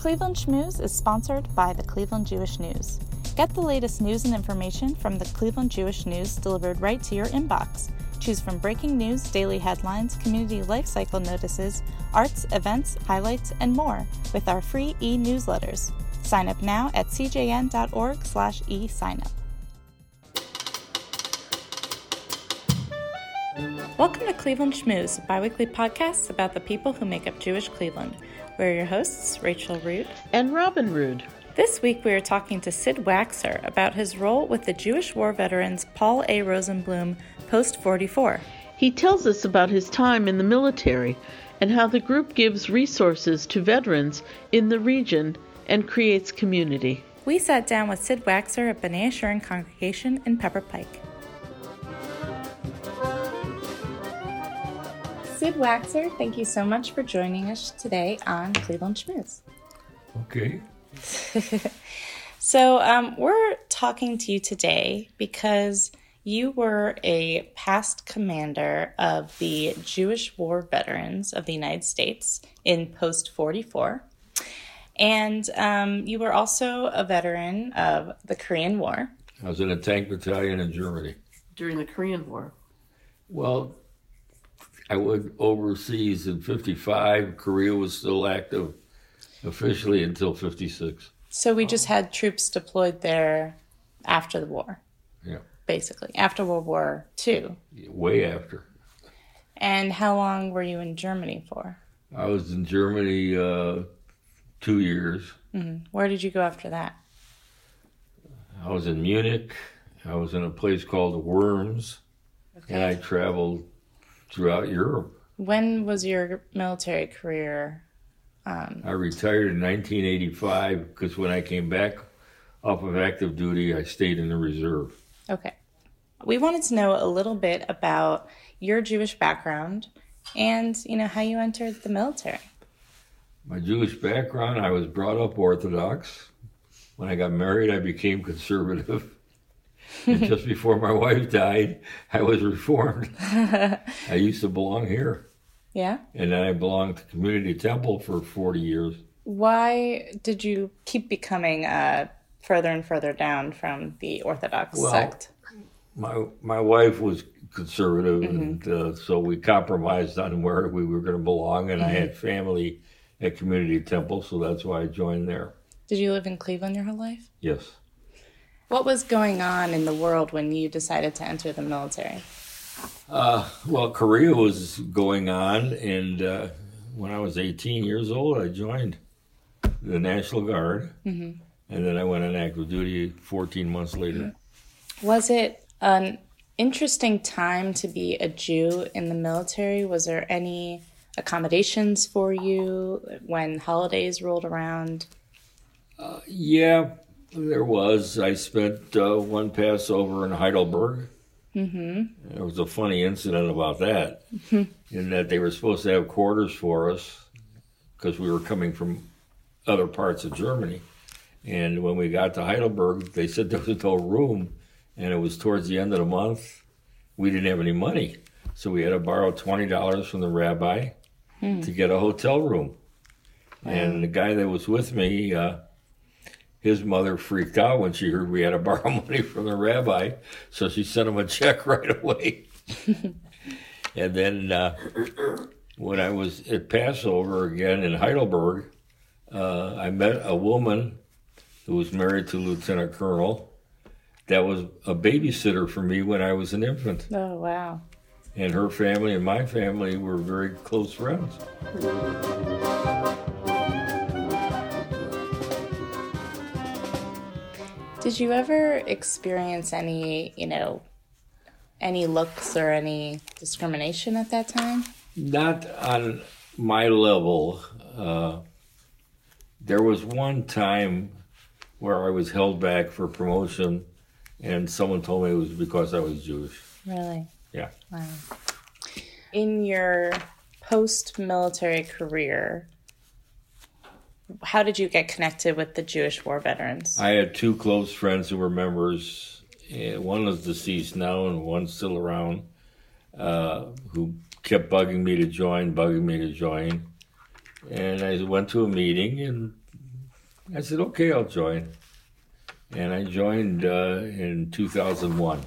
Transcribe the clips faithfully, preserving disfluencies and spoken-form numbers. Cleveland Schmooze is sponsored by the Cleveland Jewish News. Get the latest news and information from the Cleveland Jewish News delivered right to your inbox. Choose from breaking news, daily headlines, community life cycle notices, arts, events, highlights, and more with our free e-newsletters. Sign up now at cjn.org slash e-signup. Welcome to Cleveland Schmooze, biweekly podcasts about the people who make up Jewish Cleveland. We're your hosts, Rachel Rude and Robin Rood. This week we are talking to Sid Waxer about his role with the Jewish War Veterans Paul A. Rosenblum Post forty-four. He tells us about his time in the military and how the group gives resources to veterans in the region and creates community. We sat down with Sid Waxer at B'nai Jeshurun Congregation in Pepper Pike. Sid Waxer, thank you so much for joining us today on Cleveland Schmooze. Okay. So um, we're talking to you today because you were a past commander of the Jewish War Veterans of the United States in post forty-four, and um, you were also a veteran of the Korean War. I was in a tank battalion in Germany. During the Korean War? Well, I went overseas in fifty-five. Korea was still active officially until fifty-six. So we just had troops deployed there after the war. Yeah. Basically, after World War Two. Way after. And how long were you in Germany for? I was in Germany uh, two years. Mm-hmm. Where did you go after that? I was in Munich. I was in a place called Worms. Okay. And I traveled throughout Europe. When was your military career? Um, I retired in nineteen eighty-five because when I came back off of active duty, I stayed in the reserve. Okay. We wanted to know a little bit about your Jewish background and, you know, how you entered the military. My Jewish background, I was brought up Orthodox. When I got married, I became conservative. And just before my wife died, I was Reformed. I used to belong here. Yeah? And then I belonged to Community Temple for forty years. Why did you keep becoming uh, further and further down from the Orthodox well, sect? My my wife was conservative, mm-hmm. and uh, so we compromised on where we were going to belong, and mm-hmm. I had family at Community Temple, so that's why I joined there. Did you live in Cleveland your whole life? Yes. What was going on in the world when you decided to enter the military? Uh, well, Korea was going on, and uh, when I was eighteen years old, I joined the National Guard, mm-hmm. and then I went on active duty fourteen months later. Was it an interesting time to be a Jew in the military? Was there any accommodations for you when holidays rolled around? Uh, yeah. There was. I spent uh, one Passover in Heidelberg. Mm-hmm. There was a funny incident about that, mm-hmm. in that they were supposed to have quarters for us because we were coming from other parts of Germany. And when we got to Heidelberg, they said there was no room, and it was towards the end of the month. We didn't have any money, so we had to borrow twenty dollars from the rabbi mm. to get a hotel room. Wow. And the guy that was with me... Uh, His mother freaked out when she heard we had to borrow money from the rabbi, so she sent him a check right away. And then uh, when I was at Passover again in Heidelberg, uh, I met a woman who was married to Lieutenant Colonel that was a babysitter for me when I was an infant. Oh, wow. And her family and my family were very close friends. Did you ever experience any, you know, any looks or any discrimination at that time? Not on my level. Uh, there was one time where I was held back for promotion, and someone told me it was because I was Jewish. Really? Yeah. Wow. In your post-military career, how did you get connected with the Jewish War Veterans? I had two close friends who were members. One is deceased now and one's still around, uh, who kept bugging me to join, bugging me to join. And I went to a meeting and I said, okay, I'll join. And I joined uh, in two thousand one.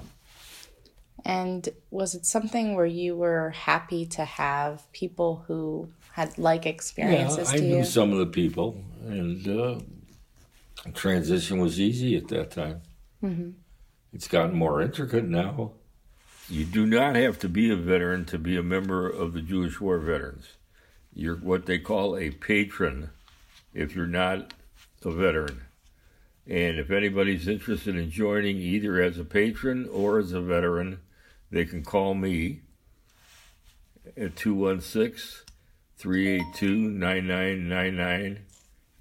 And was it something where you were happy to have people who had like experiences yeah, to I you? I knew some of the people, and uh, transition was easy at that time. Mm-hmm. It's gotten more intricate now. You do not have to be a veteran to be a member of the Jewish War Veterans. You're what they call a patron if you're not a veteran. And if anybody's interested in joining either as a patron or as a veteran, they can call me at two one six, three eight two, nine nine nine nine,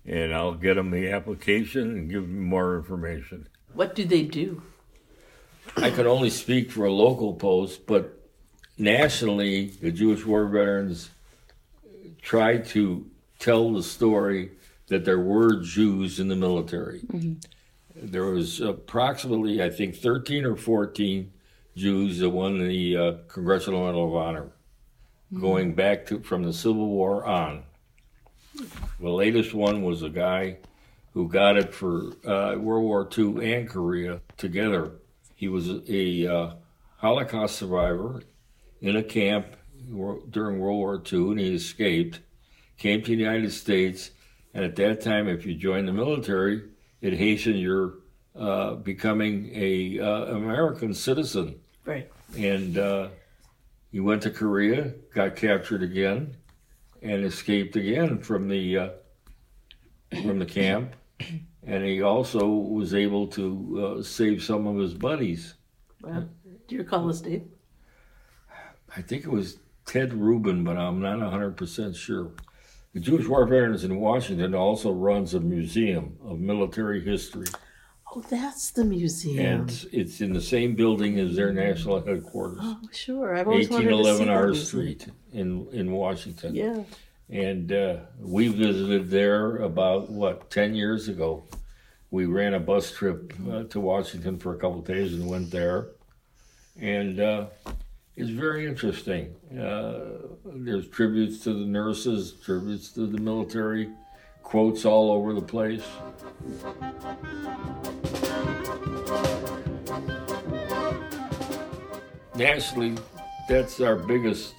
and I'll get them the application and give them more information. What do they do? I can only speak for a local post, but nationally, the Jewish War Veterans try to tell the story that there were Jews in the military. Mm-hmm. There was approximately, I think, thirteen or fourteen Jews that won the uh, Congressional Medal of Honor, mm-hmm. going back to from the Civil War on. The latest one was a guy who got it for uh, World War Two and Korea together. He was a uh, Holocaust survivor in a camp during World War Two, and he escaped, came to the United States. And at that time, if you joined the military, it hastened your uh, becoming a uh, American citizen. Right. And uh, he went to Korea, got captured again, and escaped again from the uh, from the camp. And he also was able to uh, save some of his buddies. Wow. Do you recall this, Dave? I think it was Ted Rubin, but I'm not one hundred percent sure. The Jewish War Veterans in Washington also runs a museum of military history. Oh, that's the museum. And it's, it's in the same building as their national headquarters. Oh, sure. I've always wanted to see eighteen eleven R Street in, in Washington. Yeah. And uh, we visited there about, what, ten years ago. We ran a bus trip uh, to Washington for a couple of days and went there. And uh, it's very interesting. Uh, there's tributes to the nurses, tributes to the military, quotes all over the place. Nationally, that's our biggest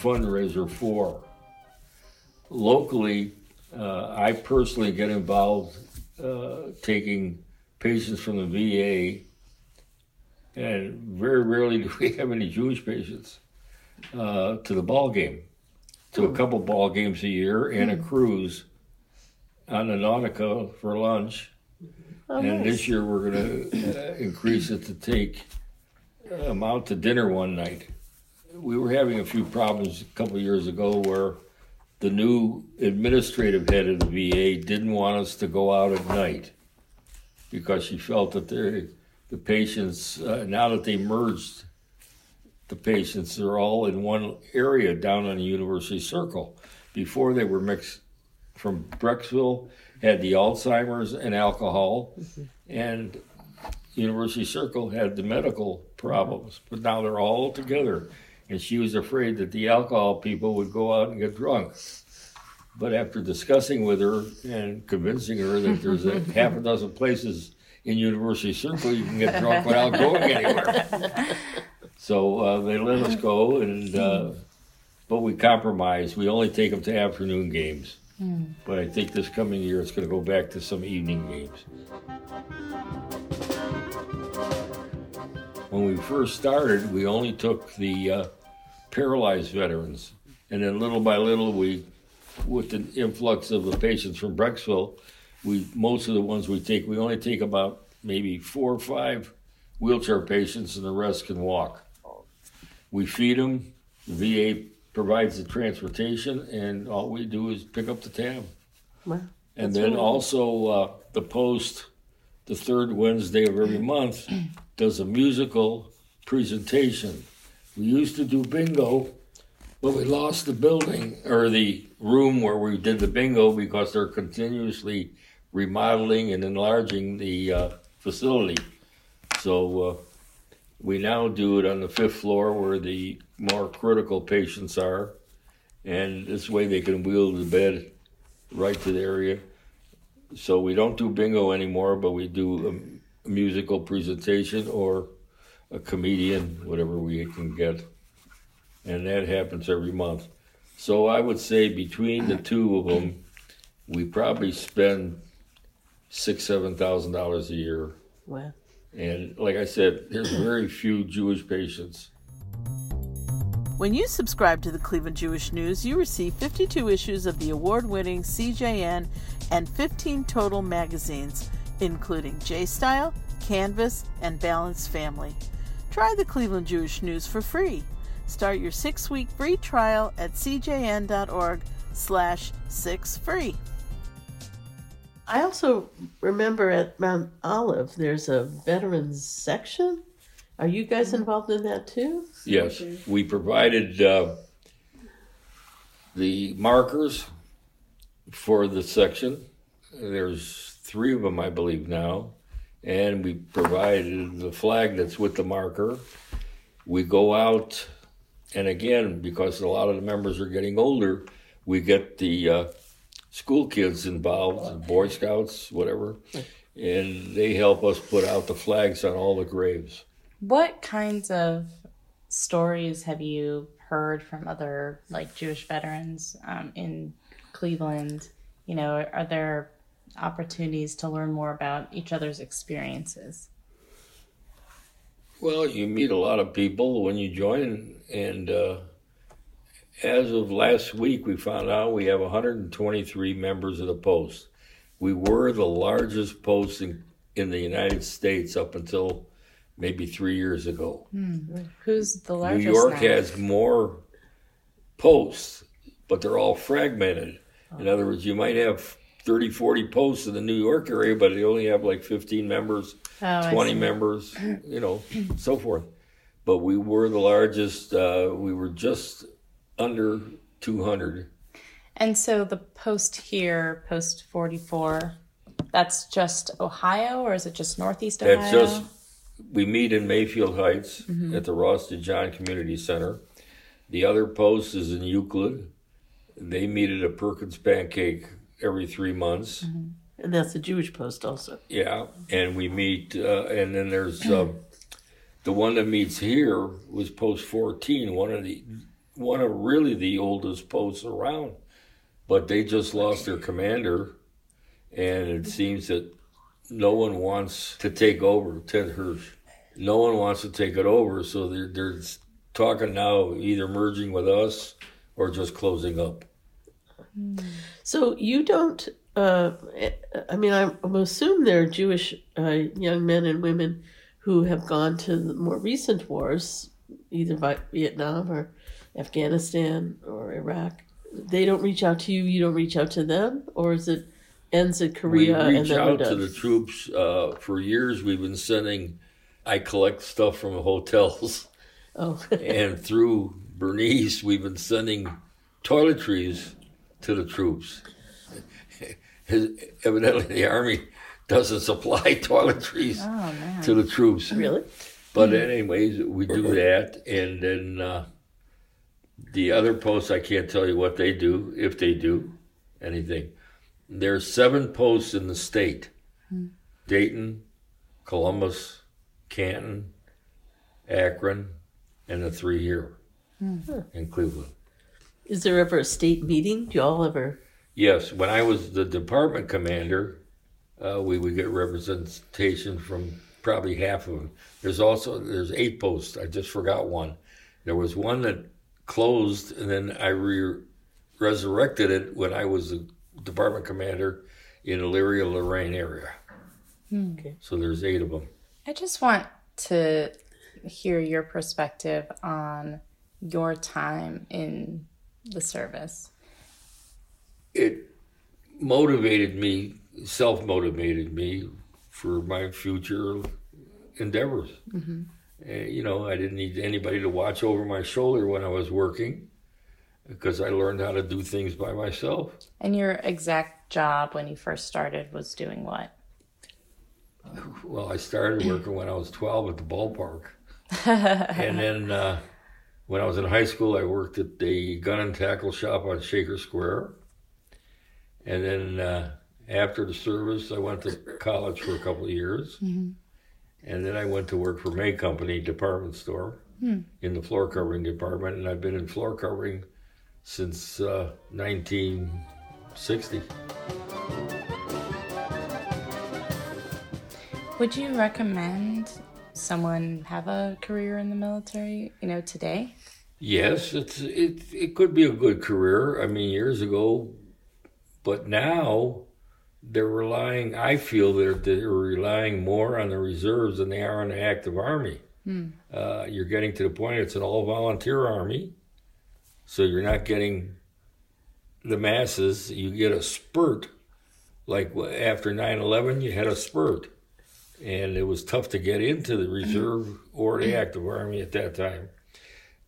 fundraiser for. Locally, uh, I personally get involved uh, taking patients from the V A, and very rarely do we have any Jewish patients uh, to the ball game, to a couple ball games a year and a cruise on the Nautica for lunch. Oh, and nice. This year we're going to uh, increase it to take them out to dinner one night. We were having a few problems a couple of years ago where the new administrative head of the V A didn't want us to go out at night because she felt that the, the patients, uh, now that they merged the patients, they're all in one area down on the University Circle. Before they were mixed from Brecksville, had the Alzheimer's and alcohol, mm-hmm. and University Circle had the medical problems, but now they're all together. And she was afraid that the alcohol people would go out and get drunk. But after discussing with her and convincing her that there's a half a dozen places in University Circle you can get drunk without going anywhere. So uh, they let us go, and uh, but we compromised. We only take them to afternoon games. Mm. But I think this coming year it's going to go back to some evening games. When we first started, we only took the... Uh, paralyzed veterans. And then little by little, we, with the influx of the patients from Brecksville, we most of the ones we take, we only take about maybe four or five wheelchair patients and the rest can walk. We feed them, the V A provides the transportation, and all we do is pick up the tab. Wow. And then really also uh, the post, the third Wednesday of every month, does a musical presentation. We used to do bingo, but we lost the building or the room where we did the bingo because they're continuously remodeling and enlarging the uh, facility. So uh, we now do it on the fifth floor where the more critical patients are, and this way they can wheel the bed right to the area. So we don't do bingo anymore, but we do a musical presentation or a comedian, whatever we can get. And that happens every month. So I would say between the two of them, we probably spend six, seven thousand dollars a year. Wow. And like I said, there's very few Jewish patients. When you subscribe to the Cleveland Jewish News, you receive fifty-two issues of the award-winning C J N and fifteen total magazines, including J-Style, Canvas, and Balanced Family. Try the Cleveland Jewish News for free. Start your six-week free trial at c j n dot org slash six free. I also remember at Mount Olive, there's a veterans section. Are you guys involved in that too? Yes. We provided uh, the markers for the section. There's three of them, I believe, now. And we provided the flag that's with the marker. We go out, and again, because a lot of the members are getting older, we get the uh, school kids involved, Boy Scouts, whatever, and they help us put out the flags on all the graves. What kinds of stories have you heard from other, like, Jewish veterans um, in Cleveland? You know, are there opportunities to learn more about each other's experiences? Well, you meet a lot of people when you join, and uh, as of last week, we found out we have one hundred twenty-three members of the post. We were the largest post in, in the United States up until maybe three years ago. Mm. Who's the largest? New York now? Has more posts, but they're all fragmented. Oh. In other words, you might have thirty, forty posts in the New York area, but they only have like fifteen members, oh, twenty members, you know, so forth. But we were the largest. Uh, we were just under two hundred. And so the post here, post forty-four, that's just Ohio, or is it just Northeast Ohio? That's just, we meet in Mayfield Heights mm-hmm. at the Ross John Community Center. The other post is in Euclid. They meet at a Perkins pancake every three months. Mm-hmm. And that's the Jewish post also. Yeah, and we meet, uh, and then there's uh, the one that meets here was post fourteen, one of the, one of really the oldest posts around. But they just lost their commander, and it seems that no one wants to take over, Ted Hirsch. No one wants to take it over, so they're, they're talking now either merging with us or just closing up. So you don't, uh, I mean, I assume there are Jewish uh, young men and women who have gone to the more recent wars, either by Vietnam or Afghanistan or Iraq. They don't reach out to you, you don't reach out to them, or is it ends in Korea and then we reach and out to the troops. Uh, for years we've been sending, I collect stuff from hotels. Oh. And through Bernice we've been sending toiletries to the troops. Evidently, the Army doesn't supply toiletries oh, to the troops. Really? But mm-hmm. anyways, we do that. And then uh, the other posts, I can't tell you what they do, if they do anything. There's seven posts in the state. Mm-hmm. Dayton, Columbus, Canton, Akron, and the three here mm-hmm. in Cleveland. Is there ever a state meeting? Do y'all ever? Yes. When I was the department commander, uh, we would get representation from probably half of them. There's also, there's eight posts. I just forgot one. There was one that closed, and then I re- resurrected it when I was the department commander in the Lorraine area. Okay. So there's eight of them. I just want to hear your perspective on your time in the service. It motivated me, self-motivated me for my future endeavors. Mm-hmm. Uh, you know, I didn't need anybody to watch over my shoulder when I was working because I learned how to do things by myself. And your exact job when you first started was doing what? Well, I started working when I was twelve at the ballpark. And then uh, when I was in high school, I worked at the gun and tackle shop on Shaker Square. And then uh, After the service, I went to college for a couple of years. Mm-hmm. And then I went to work for May Company department store hmm. in the floor covering department. And I've been in floor covering since uh, nineteen sixty. Would you recommend someone have a career in the military, you know, today? Yes, it's it it could be a good career, I mean, years ago. But now they're relying, I feel they're, they're relying more on the reserves than they are on the active army. Mm. Uh, you're getting to the point, it's an all-volunteer army, so you're not getting the masses. You get a spurt. Like after nine eleven, you had a spurt. And it was tough to get into the reserve or the active army at that time.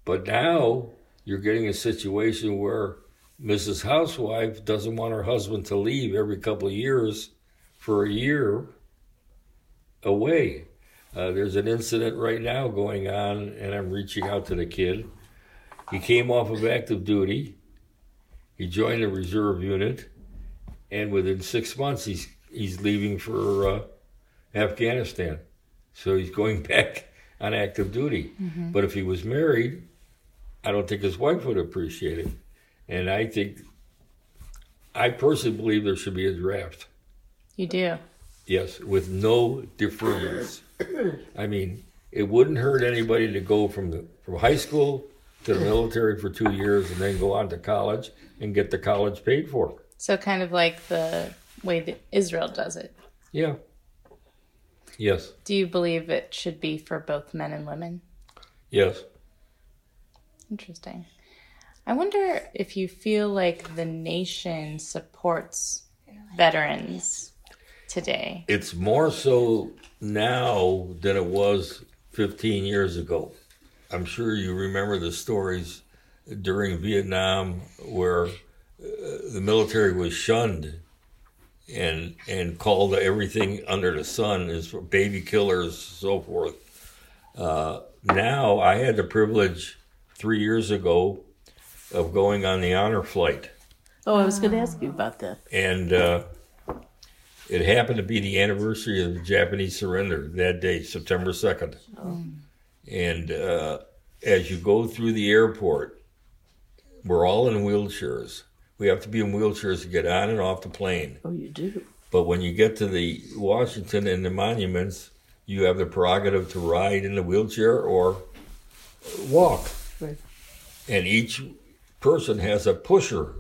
But now you're getting a situation where Missus Housewife doesn't want her husband to leave every couple of years for a year away. Uh, there's an incident right now going on, and I'm reaching out to the kid. He came off of active duty. He joined a reserve unit. And within six months, he's, he's leaving for... Uh, Afghanistan. So he's going back on active duty. Mm-hmm. But if he was married, I don't think his wife would appreciate it. And I think, I personally believe there should be a draft. You do? Yes, with no deferments. I mean, it wouldn't hurt anybody to go from the from high school to the military for two years and then go on to college and get the college paid for. So kind of like the way that Israel does it. Yeah. Yes. Do you believe it should be for both men and women? Yes. Interesting. I wonder if you feel like the nation supports veterans today. It's more so now than it was fifteen years ago. I'm sure you remember the stories during Vietnam where uh, the military was shunned and and called everything under the sun is for baby killers, so forth. Uh, now, I had the privilege three years ago of going on the honor flight. Oh, I was going to ask you about that. And uh, it happened to be the anniversary of the Japanese surrender that day, September second. Oh. And uh, as you go through the airport, we're all in wheelchairs. We have to be in wheelchairs to get on and off the plane. Oh, you do. But when you get to the Washington and the monuments, you have the prerogative to ride in the wheelchair or walk. Right. And each person has a pusher.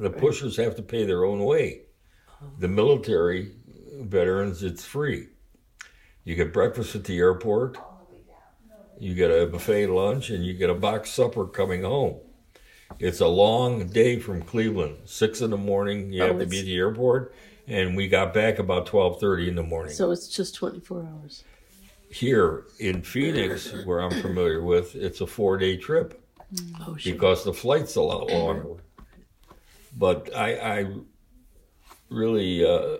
The right. pushers have to pay their own way. The military veterans, it's free. You get breakfast at the airport. You get a buffet lunch, and you get a box supper coming home. It's a long day from Cleveland. Six in the morning, you oh, have to be at the airport, and we got back about twelve thirty in the morning. So it's just twenty-four hours. Here in Phoenix, where I'm familiar with, it's a four-day trip oh, because the flight's a lot longer. But I, I really, uh,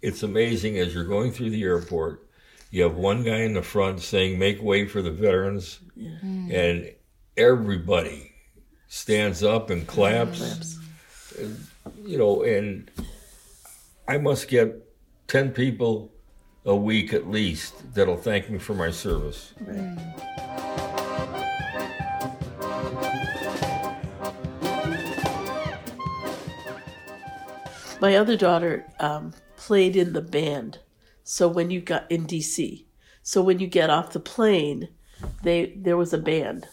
it's amazing as you're going through the airport. You have one guy in the front saying, "Make way for the veterans," yeah. mm. and everybody stands up and claps, you know, and I must get ten people a week at least that'll thank me for my service. Right. My other daughter um, played in the band, so when you got in D C, so when you get off the plane, they there was a band.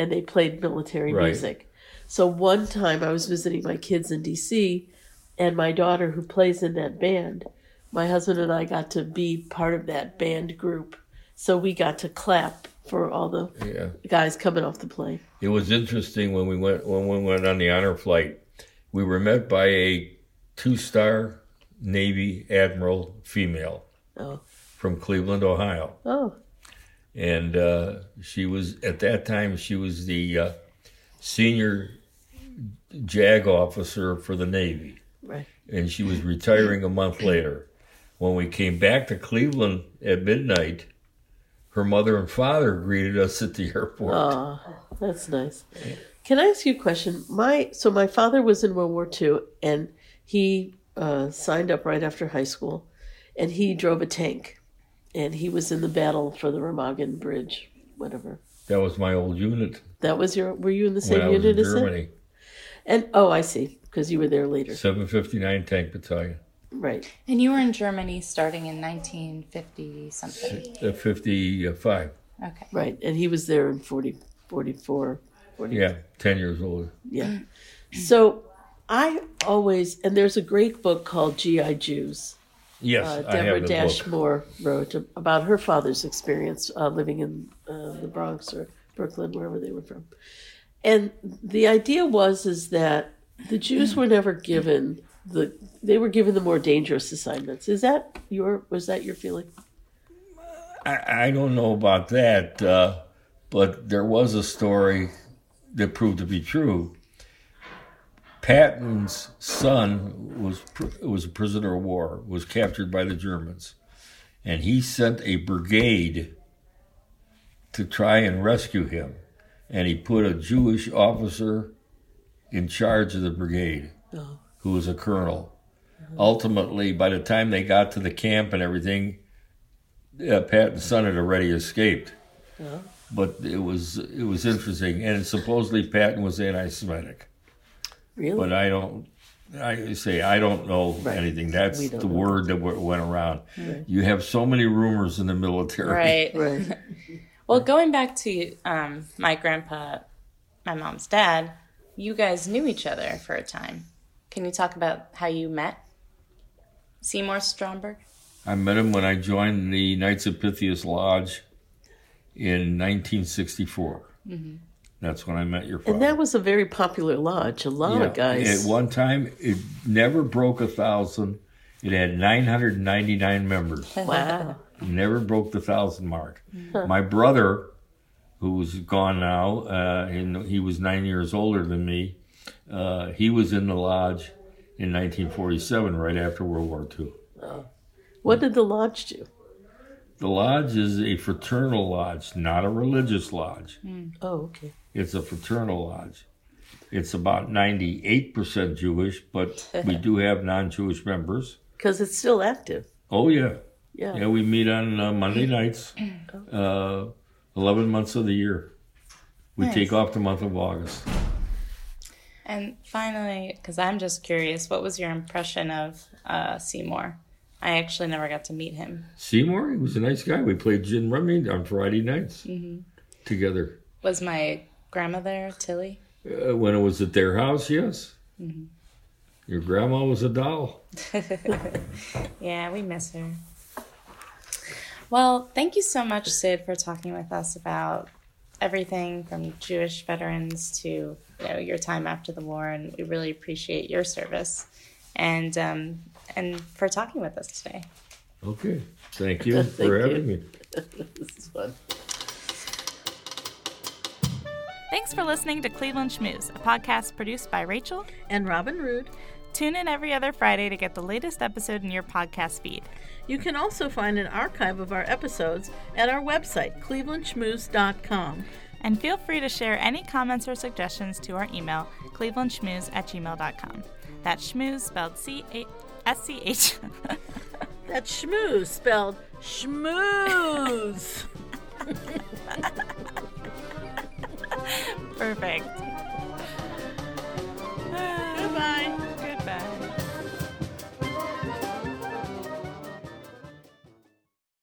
And they played military right. music. So one time I was visiting my kids in D C, and my daughter who plays in that band, my husband and I got to be part of that band group. So we got to clap for all the yeah. guys coming off the plane. It was interesting when we went when we went on the honor flight. We were met by a two-star Navy admiral female oh. from Cleveland, Ohio. Oh. And uh, she was, at that time, she was the uh, senior JAG officer for the Navy. Right. And she was retiring a month later. When we came back to Cleveland at midnight, her mother and father greeted us at the airport. Oh, that's nice. Can I ask you a question? My So my father was in World War Two, and he uh, signed up right after high school, and he drove a tank, and he was in the battle for the Remagen Bridge, whatever. That was my old unit. That was your, were you in the same when unit I was in as Germany. It? And, oh, I see, because you were there later. seven fifty-nine Tank Battalion. Right. And you were in Germany starting in nineteen fifty something? fifty-five. Okay. Right, and he was there in forty, forty-four, forty. Yeah, ten years older. Yeah. So I always, and there's a great book called G I. Jews. Yes, uh, Deborah I have the Dash book. Moore wrote about her father's experience uh, living in uh, the Bronx or Brooklyn, wherever they were from. And the idea was is that the Jews were never given the they were given the more dangerous assignments. Is that your was that your feeling? I, I don't know about that, uh, but there was a story that proved to be true. Patton's son was was a prisoner of war, was captured by the Germans, and he sent a brigade to try and rescue him. And he put a Jewish officer in charge of the brigade, oh. who was a colonel. Mm-hmm. Ultimately, by the time they got to the camp and everything, uh, Patton's son had already escaped. Yeah. But it was it was interesting, and supposedly Patton was anti-Semitic. Really? But I don't. I say I don't know right. anything. That's the know. word that went around. Right. You have so many rumors in the military. Right. Right. Well, going back to um, my grandpa, my mom's dad, you guys knew each other for a time. Can you talk about how you met Seymour Stromberg? I met him when I joined the Knights of Pythias Lodge in nineteen sixty-four. Mm-hmm. That's when I met your father. And that was a very popular lodge, a lot yeah. of guys. At one time, it never broke a thousand. It had nine hundred ninety-nine members. Wow. Never broke the thousand mark. Huh. My brother, who's gone now, uh, and he was nine years older than me, uh, he was in the lodge in nineteen forty-seven, right after World War Two. Oh. What did the lodge do? The lodge is a fraternal lodge, not a religious lodge. Mm. Oh, okay. It's a fraternal lodge. It's about ninety-eight percent Jewish, but we do have non-Jewish members. Because it's still active. Oh, yeah. Yeah. yeah, we meet on uh, Monday nights, uh, eleven months of the year. We nice. take off the month of August. And finally, because I'm just curious, what was your impression of uh, Seymour? I actually never got to meet him. Seymour? He was a nice guy. We played gin rummy on Friday nights mm-hmm. together. Was my grandma there, Tilly? Uh, when it was at their house, yes. Mm-hmm. Your grandma was a doll. Yeah, we miss her. Well, thank you so much, Sid, for talking with us about everything from Jewish veterans to, you know, your time after the war, and we really appreciate your service and um, and for talking with us today. Okay. Thank you thank for having you. me. This is fun. Thanks for listening to Cleveland Schmooze, a podcast produced by Rachel and Robin Rood. Tune in every other Friday to get the latest episode in your podcast feed. You can also find an archive of our episodes at our website, cleveland schmooze dot com. And feel free to share any comments or suggestions to our email, cleveland schmooze at gmail dot com. That's schmooze spelled C A S C H. That's schmooze spelled schmooze. Perfect.